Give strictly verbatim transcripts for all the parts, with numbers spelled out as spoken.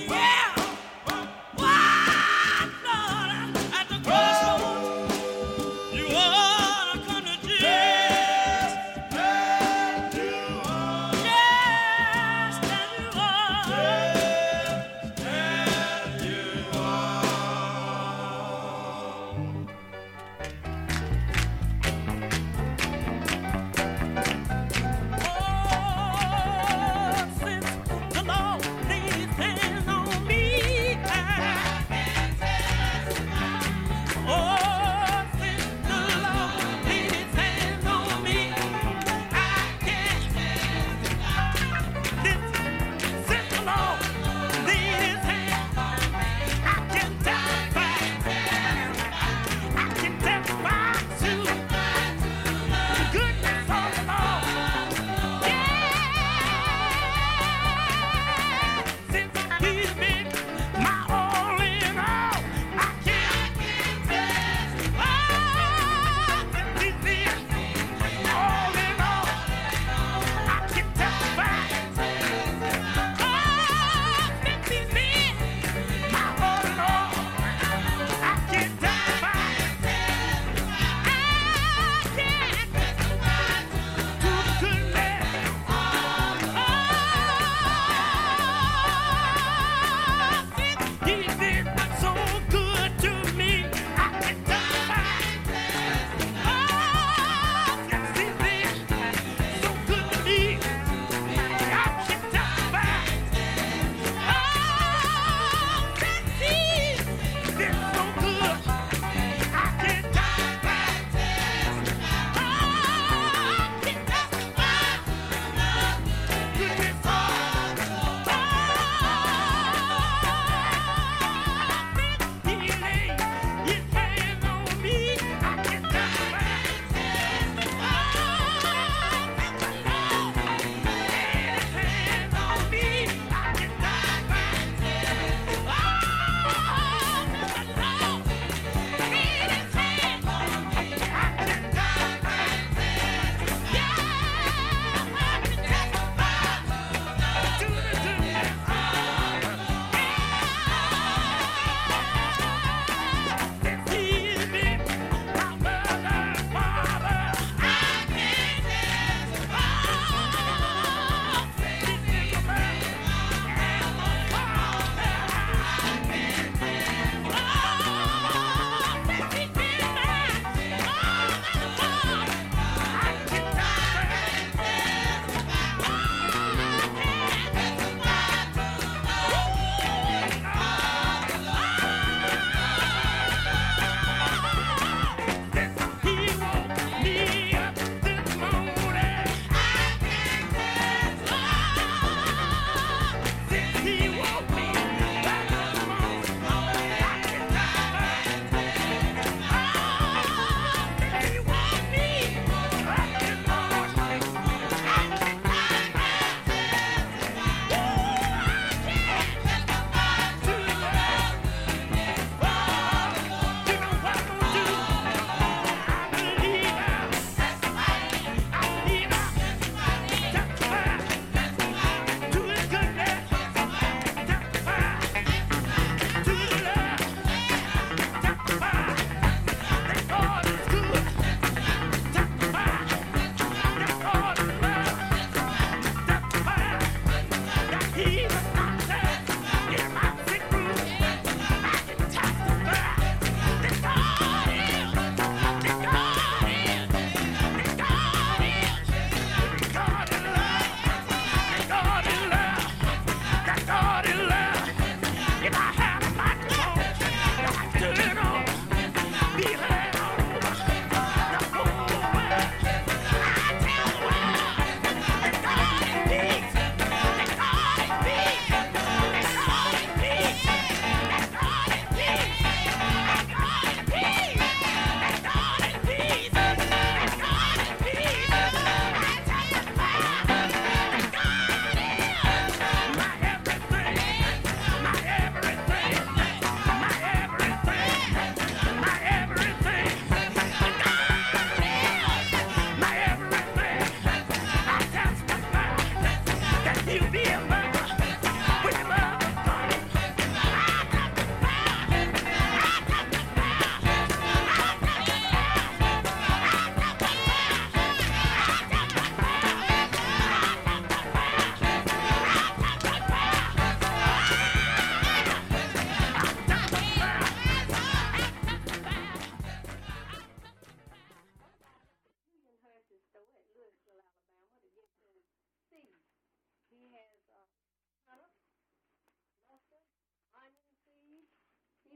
Yeah!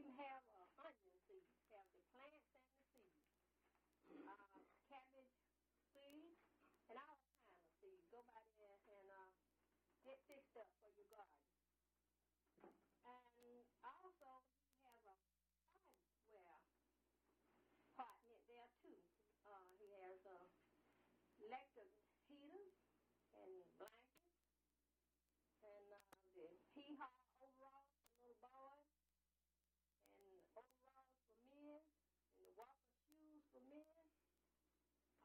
you have abundant seeds. You have the plants and the seeds. Uh, cabbage seeds and all kinds of seeds. Go by there and uh, get fixed up for your garden. And also you have a hardware apartment there too. Uh, he has uh, electric heaters and blankets and uh, the hee-haw overalls for little boys and overalls for men and the walker shoes for men,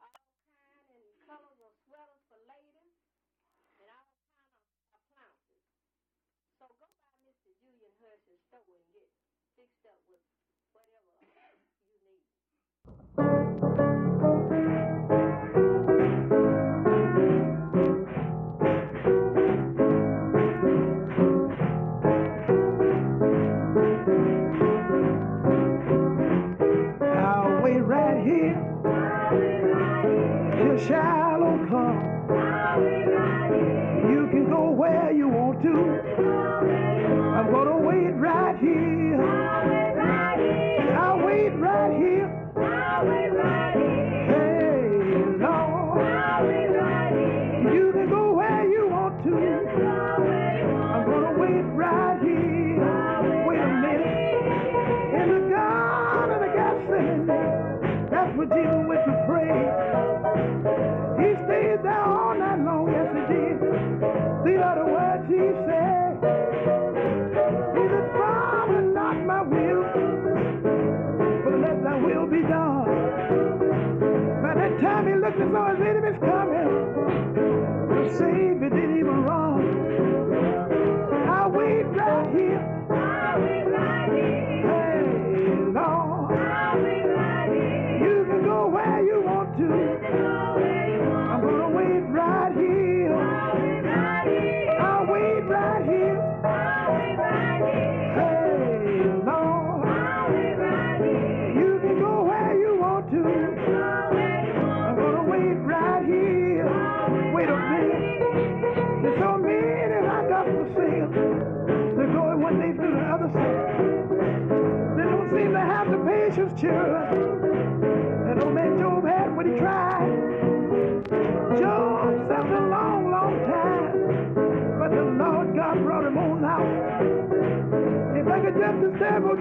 all kind and colors of sweaters for ladies and all kind of appliances. So go by Mister Julian Hershey's store and get fixed up with whatever you need.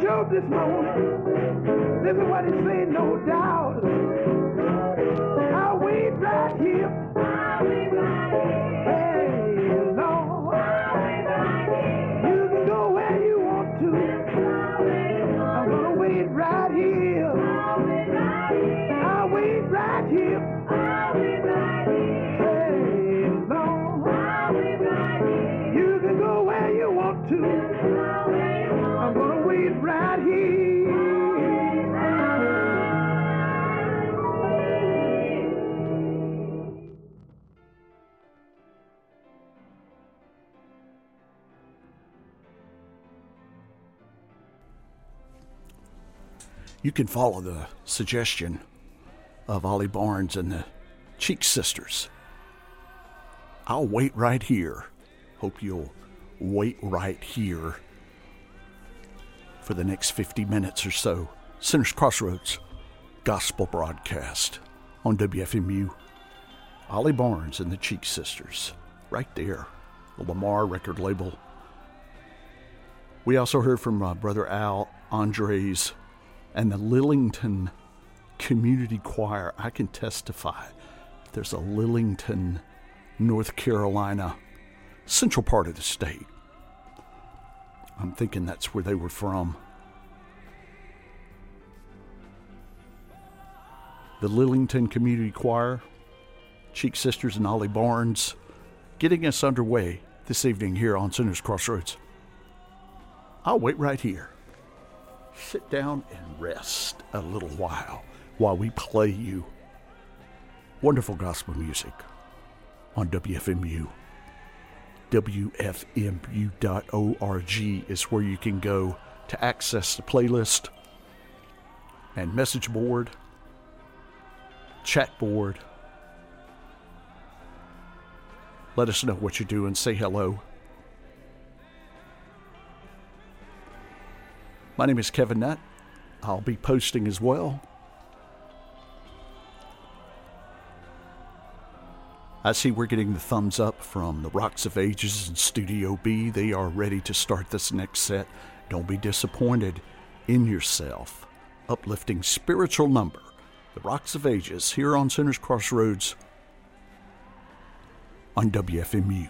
Job this morning, this is what he said, no doubt. I wait right here. I wait right here. Hey, Lord. I wait right here. You can go where you want to. I wait right here. I'm gonna wait right here. I wait right here. I wait right here. I wait right here. Hey, Lord. I wait right here. You can go where you want to. Right here. You can follow the suggestion of Ollie Barnes and the Cheek Sisters. I'll wait right here. Hope you'll wait right here for the next fifty minutes or so. Sinner's Crossroads Gospel Broadcast on W F M U. Ollie Barnes and the Cheek Sisters, right there, the Lamar record label. We also heard from uh, Brother Al Andres and the Lillington Community Choir. I can testify there's a Lillington, North Carolina, central part of the state. I'm thinking that's where they were from. The Lillington Community Choir, Cheek Sisters and Ollie Barnes, getting us underway this evening here on Sinner's Crossroads. I'll wait right here. Sit down and rest a little while while we play you wonderful gospel music on W F M U. W F M U dot org is where you can go to access the playlist and message board, chat board. Let us know what you're doing. Say hello. My name is Kevin Nutt. I'll be posting as well. I see we're getting the thumbs up from the Rocks of Ages and Studio B. They are ready to start this next set. Don't be disappointed in yourself. Uplifting spiritual number. The Rocks of Ages here on Sinner's Crossroads on W F M U.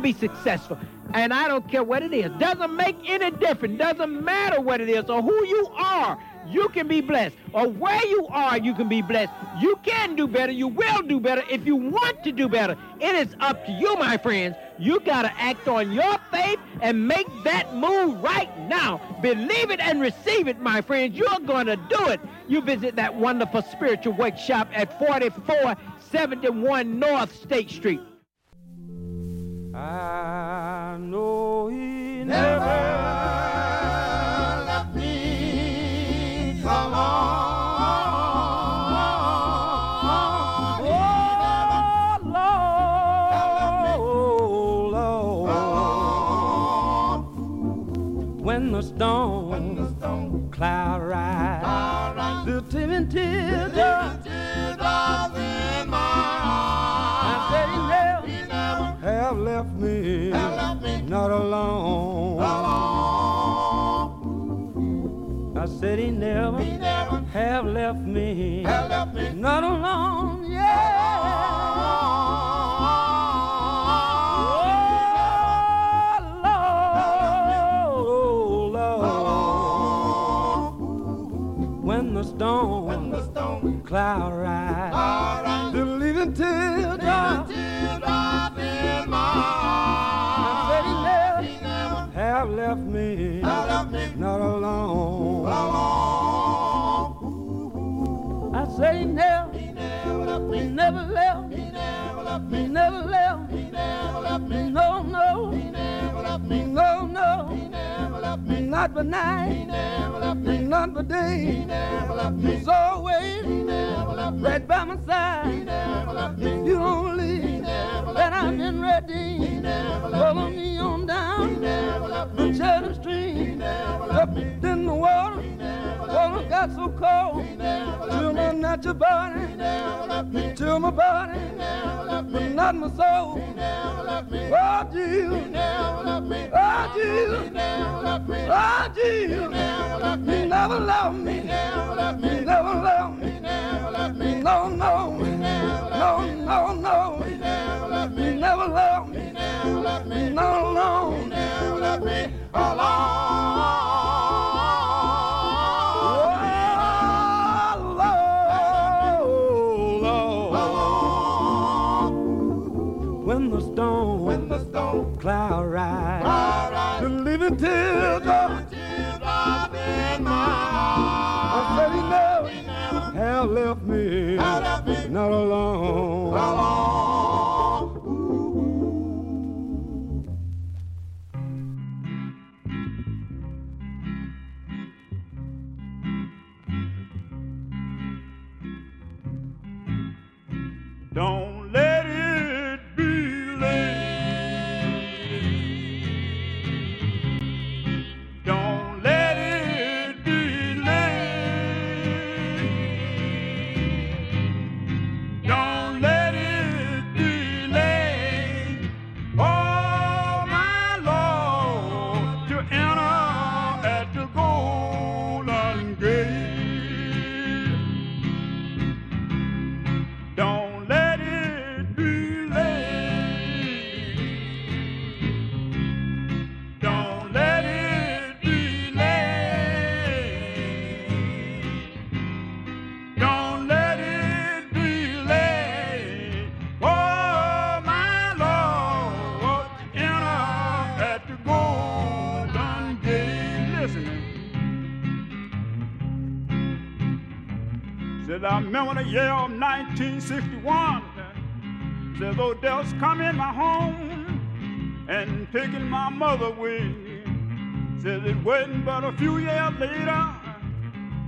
can be successful. And I don't care what it is. Doesn't make any difference. Doesn't matter what it is or who you are. You can be blessed. Or where you are, you can be blessed. You can do better. You will do better if you want to do better. It is up to you, my friends. You got to act on your faith and make that move right now. Believe it and receive it, my friends. You're going to do it. You visit that wonderful spiritual workshop at forty-four seventy-one North State Street. I know he never... The storm, the storm, cloud rise, the tearing tears, the tears in my eyes. I say he never, he never have left me, have left me not alone. alone. I said he never, he never have left me, have left me not alone. Yeah. Alone. Stone, when the stone cloud rise, the living teardrop in my eyes. I said he never have left me, have left me not alone. alone. I said he never, he never left me, never left, he never left me, never left, he never left me, no, no, he never left me, no, no, he never left me, not by night, he never left me. None but day. He never left me. He's always he never left me. Right by my side. He never left me. You don't leave. That I've been ready. He never left me. Follow me on down. He never left me. The Chatham Stream. He never left me. Up in the water. He never left me. Oh, got so cold. He never left me. Till my natural body. He never left me. Till my body. He never left me. But not my soul. He never left me. Oh, Jesus. He never left me. Oh, Jesus. He never left me. Oh, Jesus. He never left me. Never love me, he never love me, never love me, he never love me, no, no, no, no, no, he never love me, never love me, never love me, no, no, never love me alone. When the stone, when the stone cloud rises, the living tears are. I said he never have left me, not alone. Don't let it be late. Don't. I remember the year of nineteen sixty-one. Says Odell's come in my home and taking my mother away. Says it wasn't but a few years later.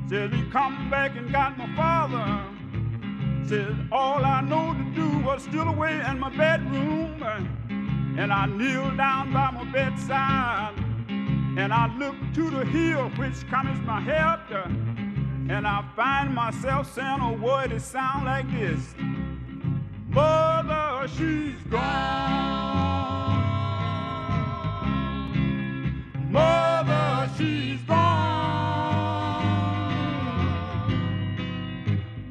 Says he come back and got my father. Says all I know to do was steal away in my bedroom. And I kneeled down by my bedside. And I looked to the hill which comes my help. And I find myself saying a word that sound like this. Mother, she's gone. Mother, she's gone.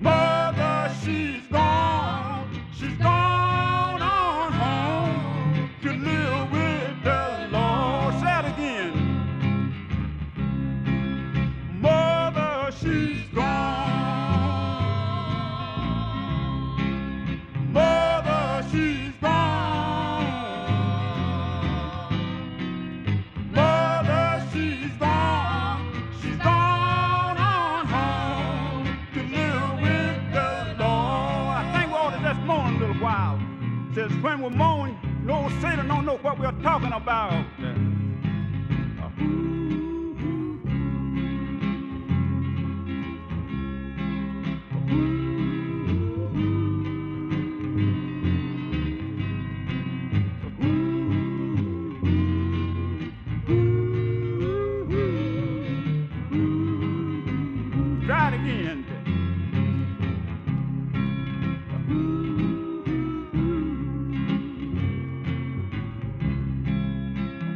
Mother, she's gone. She's gone on home to live. moan a little while. Says when we moan, no Satan don't know what we're talking about. Yeah.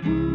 Ooh.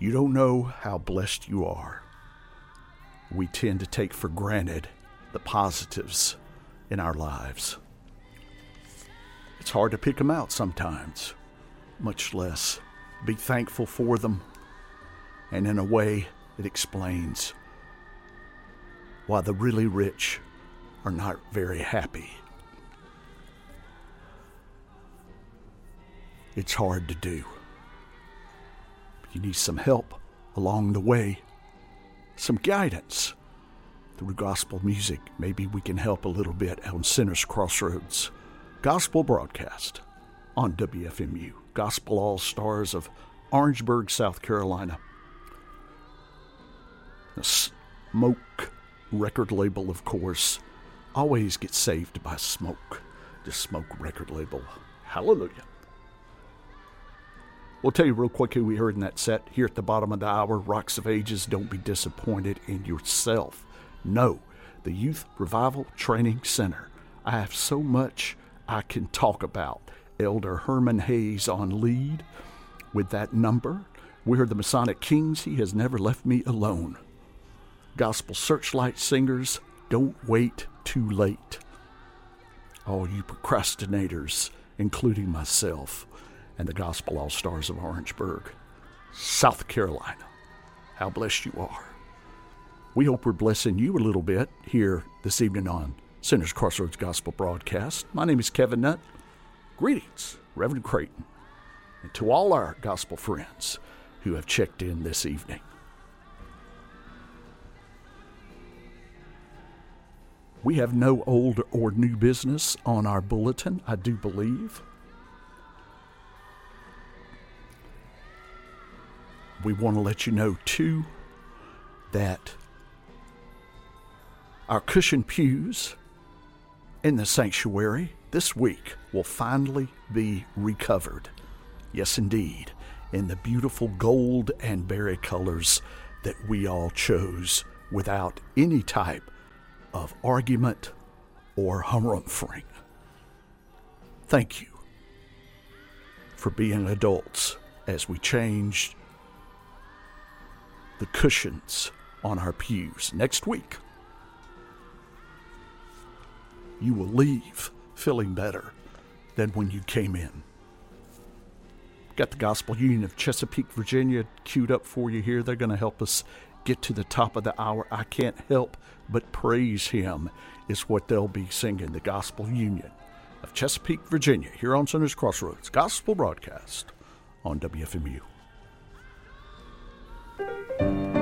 You don't know how blessed you are. We tend to take for granted the positives in our lives. It's hard to pick them out sometimes, much less be thankful for them, and in a way it explains why the really rich are not very happy. It's hard to do. You need some help along the way, some guidance. Through gospel music, maybe we can help a little bit on Sinner's Crossroads. Gospel broadcast on W F M U. Gospel All Stars of Orangeburg, South Carolina. The Smoke record label, of course. Always get saved by Smoke. The Smoke record label. Hallelujah. We'll tell you real quick who we heard in that set. Here at the bottom of the hour, Rocks of Ages, Don't Be Disappointed in Yourself. No, the Youth Revival Training Center. I have so much I can talk about. Elder Herman Hayes on lead with that number. We heard the Masonic Kings, He Has Never Left Me Alone. Gospel Searchlight Singers, Don't Wait Too Late. All you procrastinators, including myself. And the Gospel All Stars of Orangeburg, South Carolina. How blessed you are. We hope we're blessing you a little bit here this evening on Sinner's Crossroads Gospel Broadcast. My name is Kevin Nutt. Greetings, Reverend Creighton, and to all our gospel friends who have checked in this evening. We have no old or new business on our bulletin, I do believe. We want to let you know, too, that our cushioned pews in the sanctuary this week will finally be recovered. Yes, indeed, in the beautiful gold and berry colors that we all chose without any type of argument or harumphing. Thank you for being adults as we changed the cushions on our pews. Next week, you will leave feeling better than when you came in. Got the Gospel Union of Chesapeake, Virginia queued up for you here. They're going to help us get to the top of the hour. I Can't Help But Praise Him is what they'll be singing. The Gospel Union of Chesapeake, Virginia, here on Sinner's Crossroads Gospel Broadcast on W F M U. Mommy,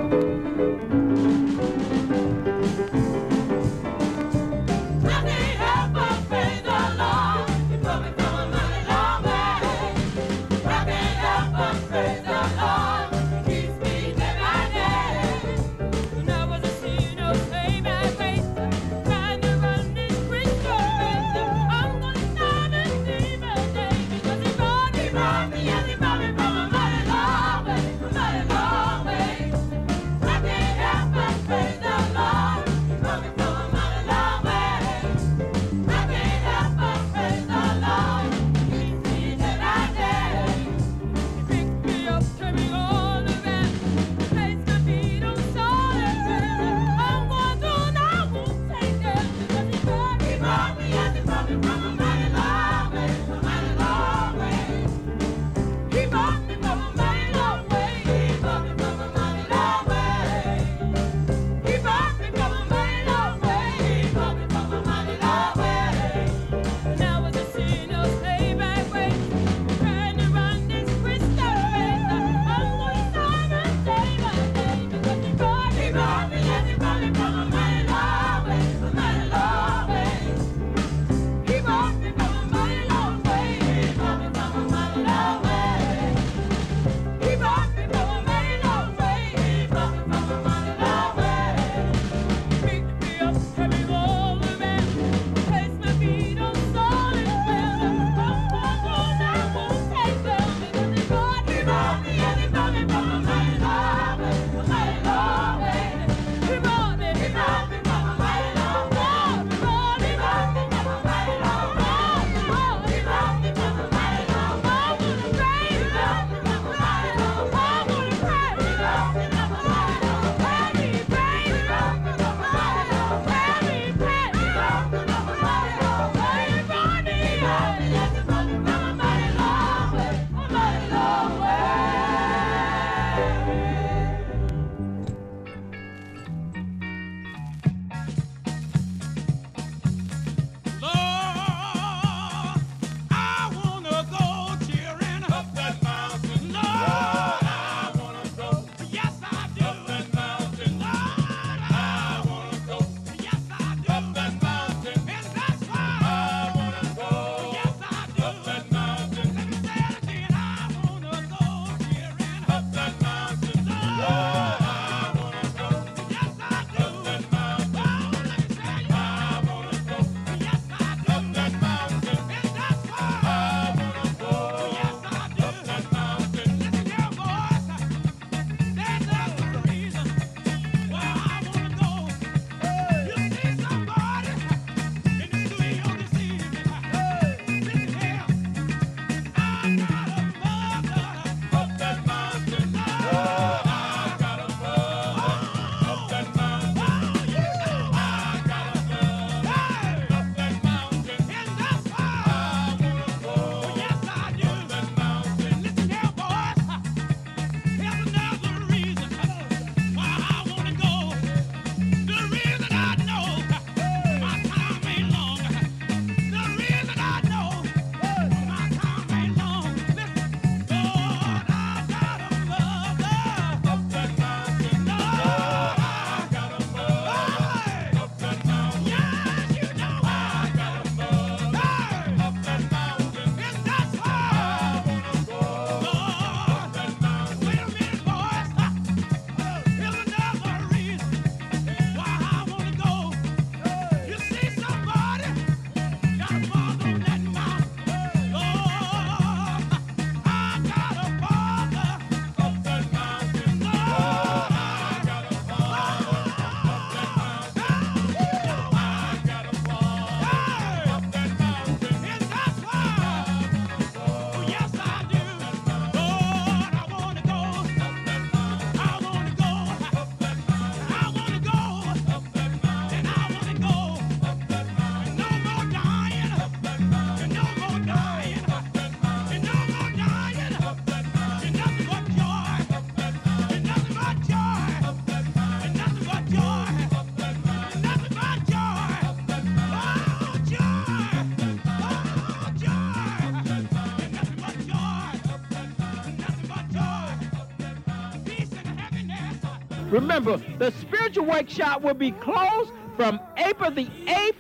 Remember, the spiritual workshop will be closed from April the eighth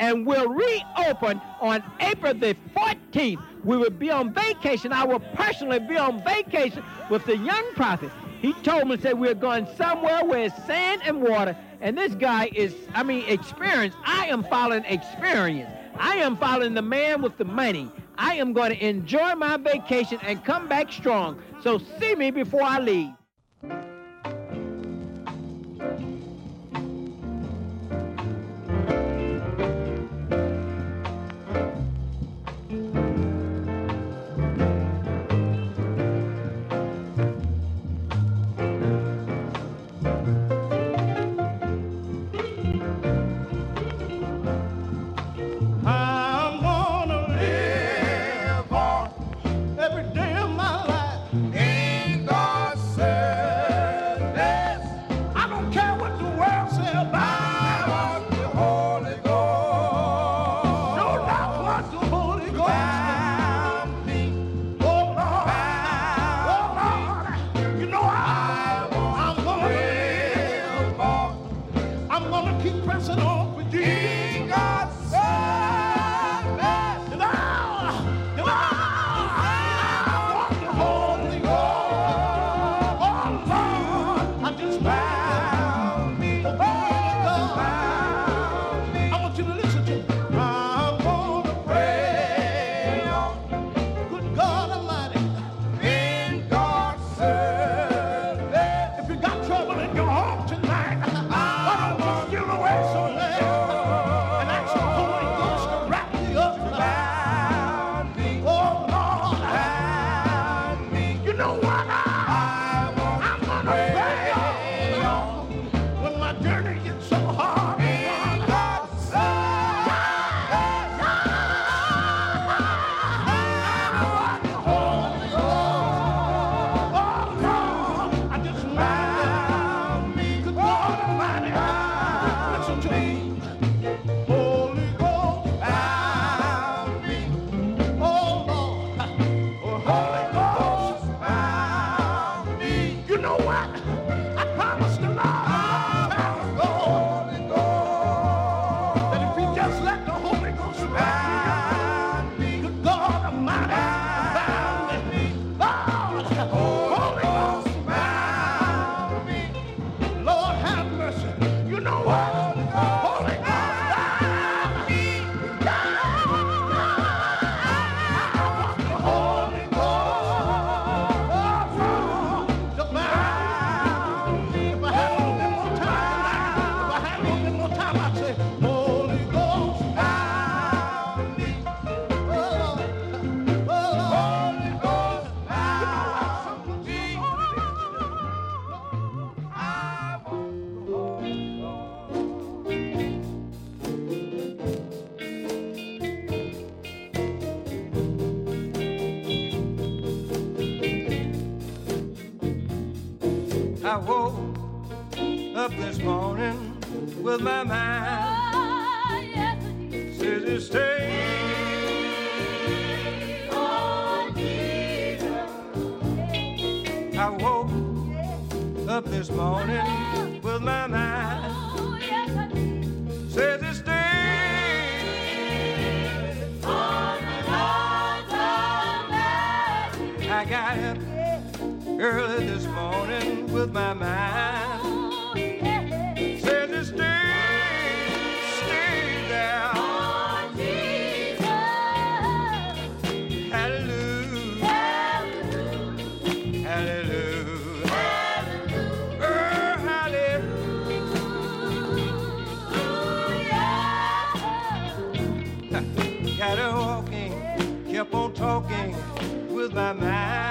and will reopen on April the fourteenth. We will be on vacation. I will personally be on vacation with the young prophet. He told me, said, we're going somewhere where it's sand and water. And this guy is, I mean, experienced. I am following experience. I am following the man with the money. I am going to enjoy my vacation and come back strong. So see me before I leave. I woke up this morning with my mind, oh, yes, says it stays on Jesus. I woke yes. up this morning oh, with my mind, oh, yes, says it stays on the Lord's mercy. I got up yes. early this morning with my mind, oh, yeah. said to stay, stay down. Oh, Jesus. Hallelujah. Hallelujah. Hallelujah. Hallelujah. Oh, hallelujah. Hallelujah. Got her walking, kept on talking with my mind.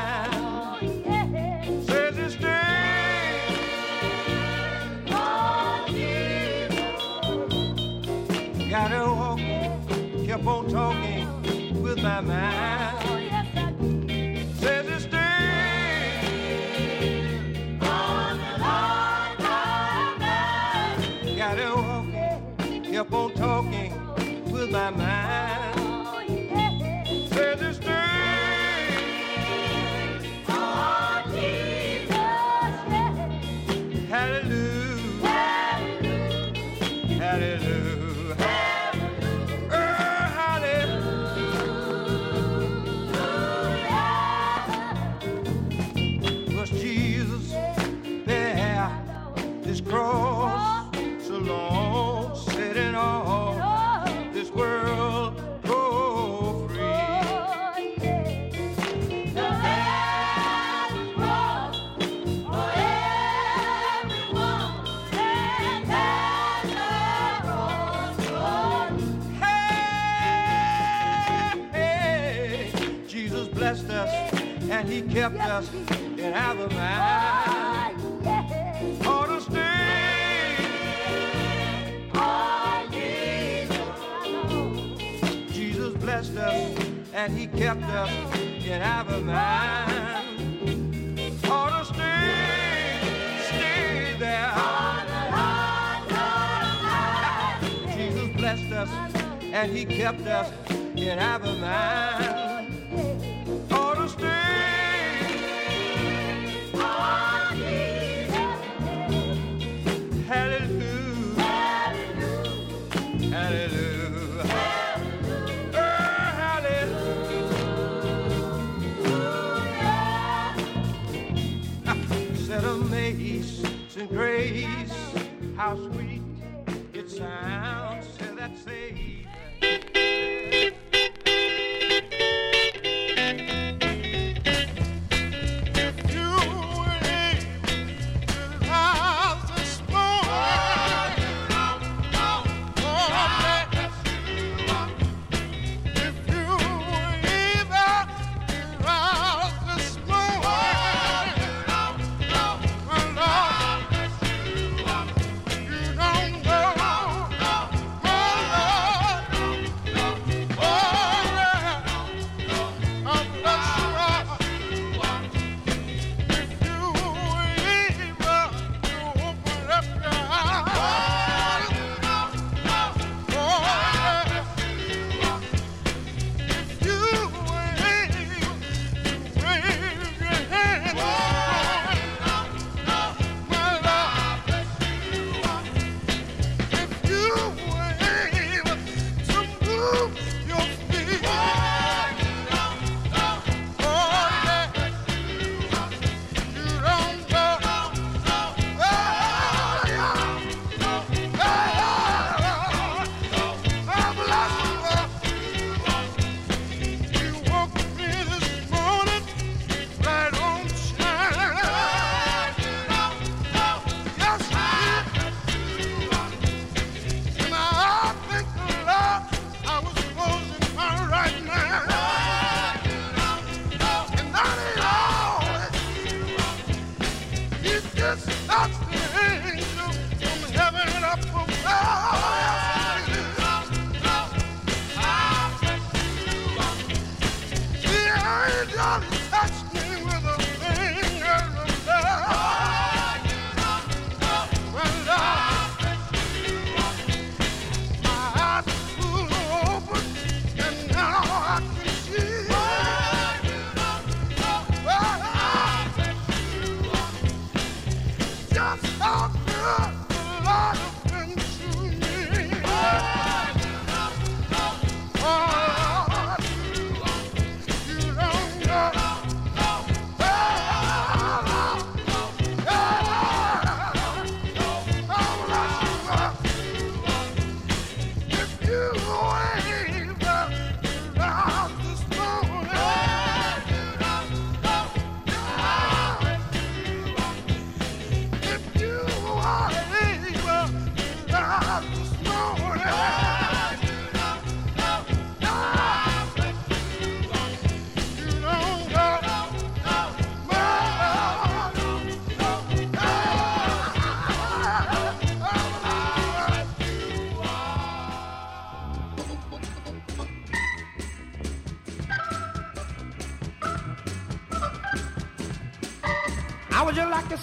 Got her walking, kept on talking with my mind. Oh, yes, I do. Says it stays on the Lord's mercy. Got her walking, kept on talking with my mind. Oh, yes. Says it stays he kept yes, us in our mind. Oh, yeah. For to stay. Oh, Jesus. Jesus blessed us and he kept us in our mind. For to stay, stay there. Jesus blessed us and he kept us in our mind. Grace, how sweet it sounds, and that saved.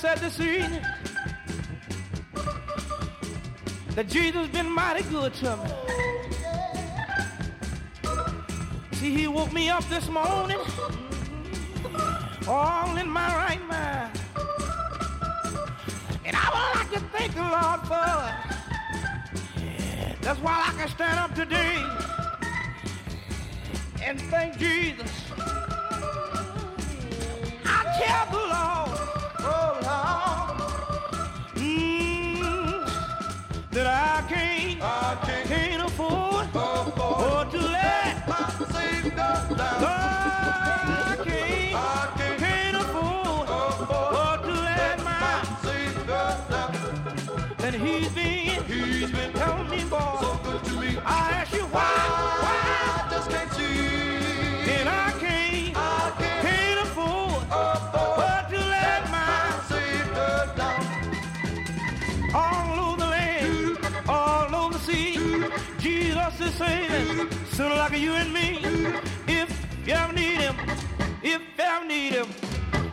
Set the scene that Jesus been mighty good to me. See, he woke me up this morning, all in my right mind, and I would like to thank the Lord for it. That's why I can stand up today and thank Jesus. I tell the Lord, oh, Lord, mm, that I can't, I can't, can't afford, afford to let my Savior down. I can't, I can't, can't afford, afford to let my Savior down. And he's been, he's been telling me, boy, so good to me. I ask you why, why, why I just can't see. And I can't, I can't, can't afford. like you and me. If you need him, if you need him,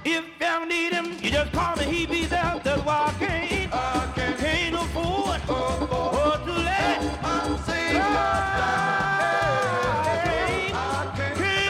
if you need him, you just call me, he be there. That's why I can't, I can't, can't afford, afford to let him see my life. Oh, yeah, hey,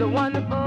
so wonderful.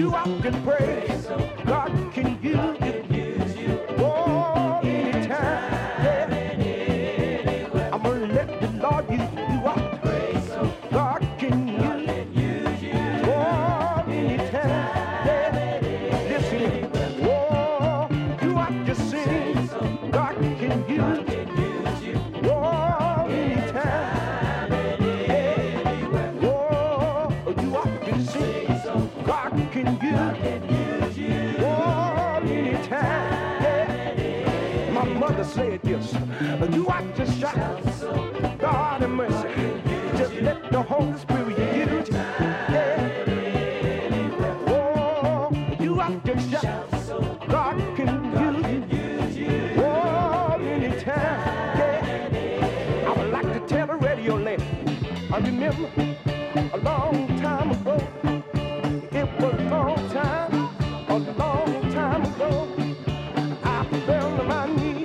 you I can praise. God can use you. Oh, anytime. Yeah. I'm gonna let the Lord use you. I praise. God can use you. Oh, anytime. Yeah. Listen. Oh, you I just sing. God can use you. Said this, you I just shout, God have mercy, just let the Holy Spirit get it, yeah. Oh, you I just shout, God can use you, oh, anytime, yeah. I would like to tell the radio lady, I remember a long time ago, it was a long time, a long time ago, I fell to my knees.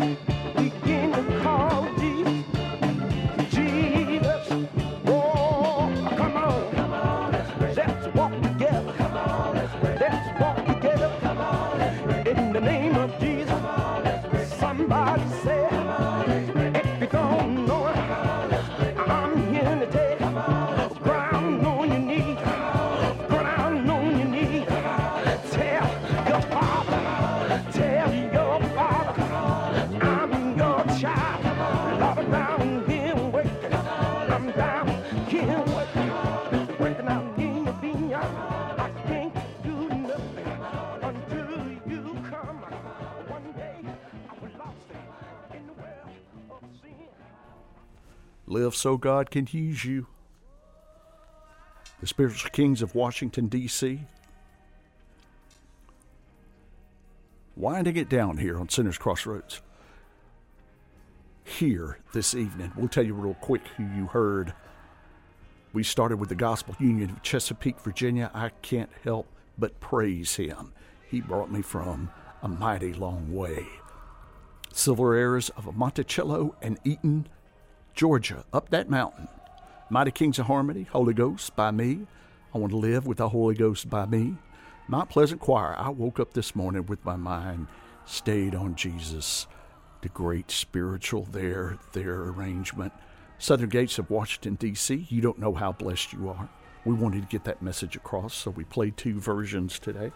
Live so God can use you. The Spiritual Kings of Washington, D C Winding it down here on Sinner's Crossroads. Here this evening, we'll tell you real quick who you heard. We started with the Gospel Union of Chesapeake, Virginia. I can't help but praise him. He brought me from a mighty long way. Silver Heirs of Monticello and Eaton, Georgia, Up That Mountain. Mighty Kings of Harmony, Holy Ghost by me. I want to live with the Holy Ghost by me. Mount Pleasant Choir, I woke up this morning with my mind stayed on Jesus. The great spiritual there, their arrangement. Southern Gates of Washington, D C, you don't know how blessed you are. We wanted to get that message across, so we played two versions today.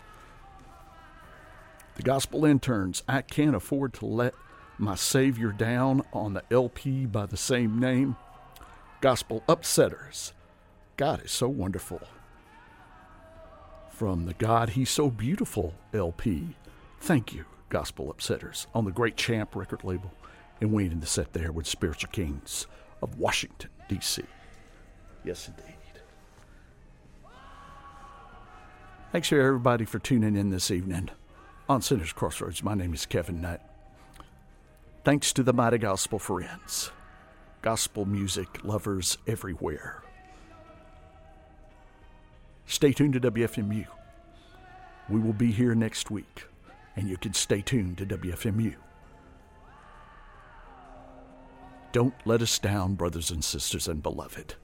The Gospel Interns, I Can't Afford to Let My Savior Down, on the L P by the same name. Gospel Upsetters, God is So Wonderful, from the God He's So Beautiful L P. Thank you, Gospel Upsetters, on the great Champ record label. And we ended the set there with Spiritual Kings of Washington, D C Yes, indeed. Thanks to everybody for tuning in this evening on Sinner's Crossroads. My name is Kevin Knight. Thanks to the mighty gospel friends, gospel music lovers everywhere. Stay tuned to W F M U. We will be here next week, and you can stay tuned to W F M U. Don't let us down, brothers and sisters and beloved,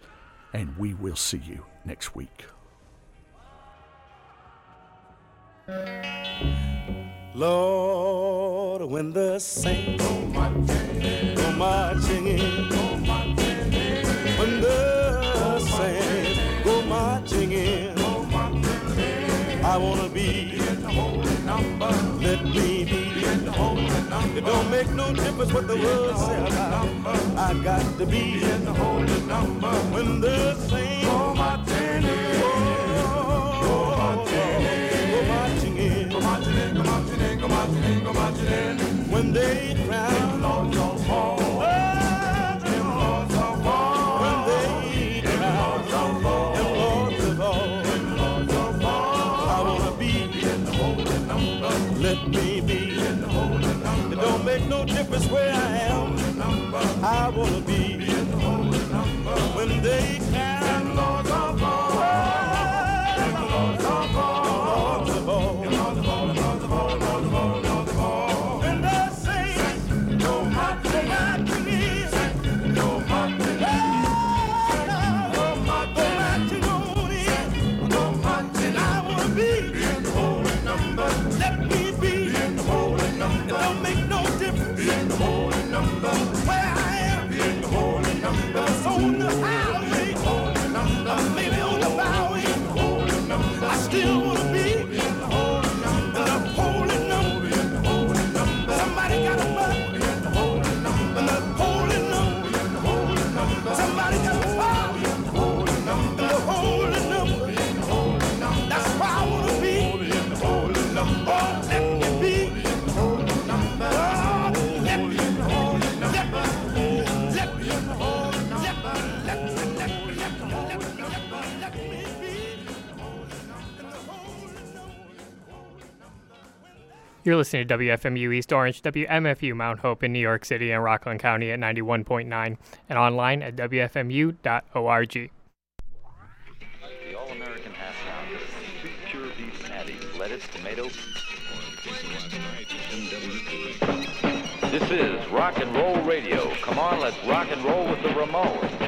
and we will see you next week. Lord, when the saints go marching in, go marching in, go marching in. When the saints go marching in, go marching in. I wanna be in the holy number. Let me be in the holy number. It don't make no difference what the world says. I got to be in the holy number. When the saints go marching in, go marching in, go marching in, go marching in, go marching in. When they drown, the Lord shall fall. When they drown, the Lord shall fall. The Lord shall fall. I wanna be in the holy number. Let me be in the holy number. It don't make no difference where I am. I wanna be in the holy number. When they drown, the Lord shall fall. The Lord shall fall. The Lord shall fall. Be in the You're listening to W F M U East Orange, W M F U Mount Hope in New York City and Rockland County at ninety-one point nine, and online at W F M U dot org. The all-American hash brown with two pure beef patties, lettuce, tomatoes. This is Rock and Roll Radio. Come on, let's rock and roll with the Ramones.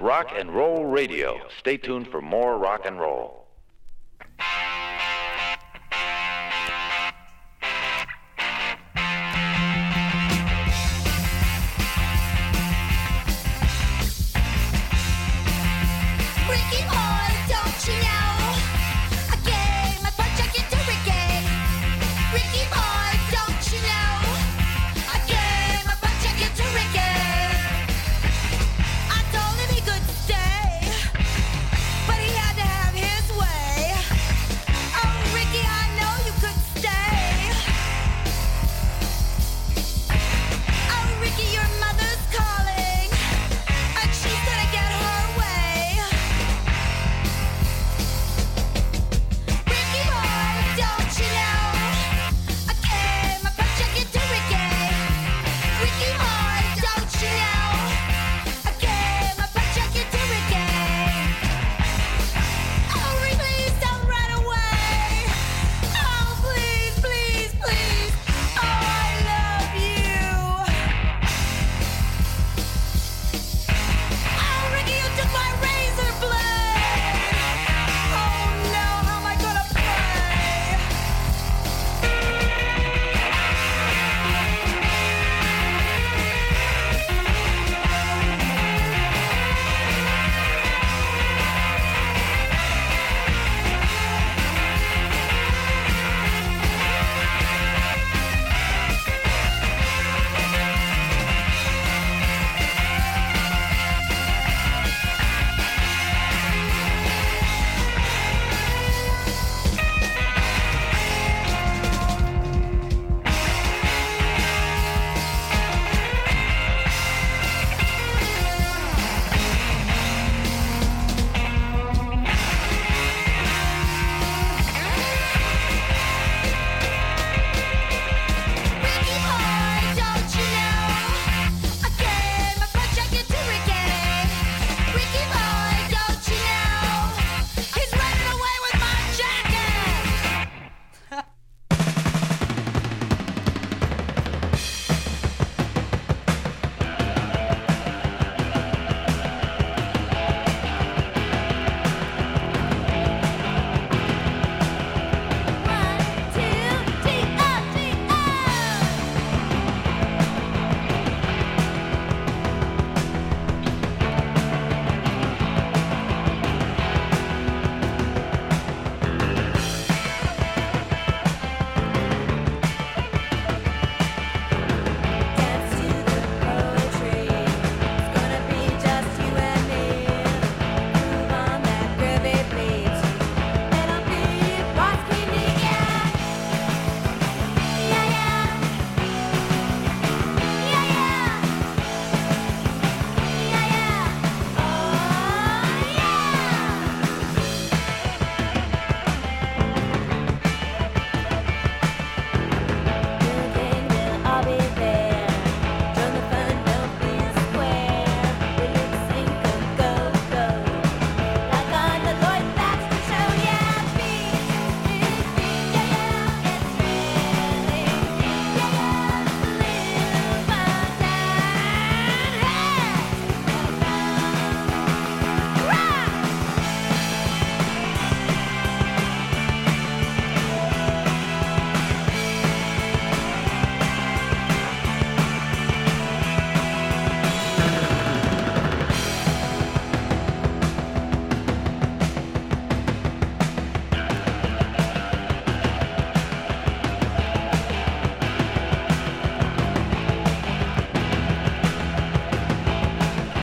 Rock and Roll Radio. Stay tuned for more rock and roll.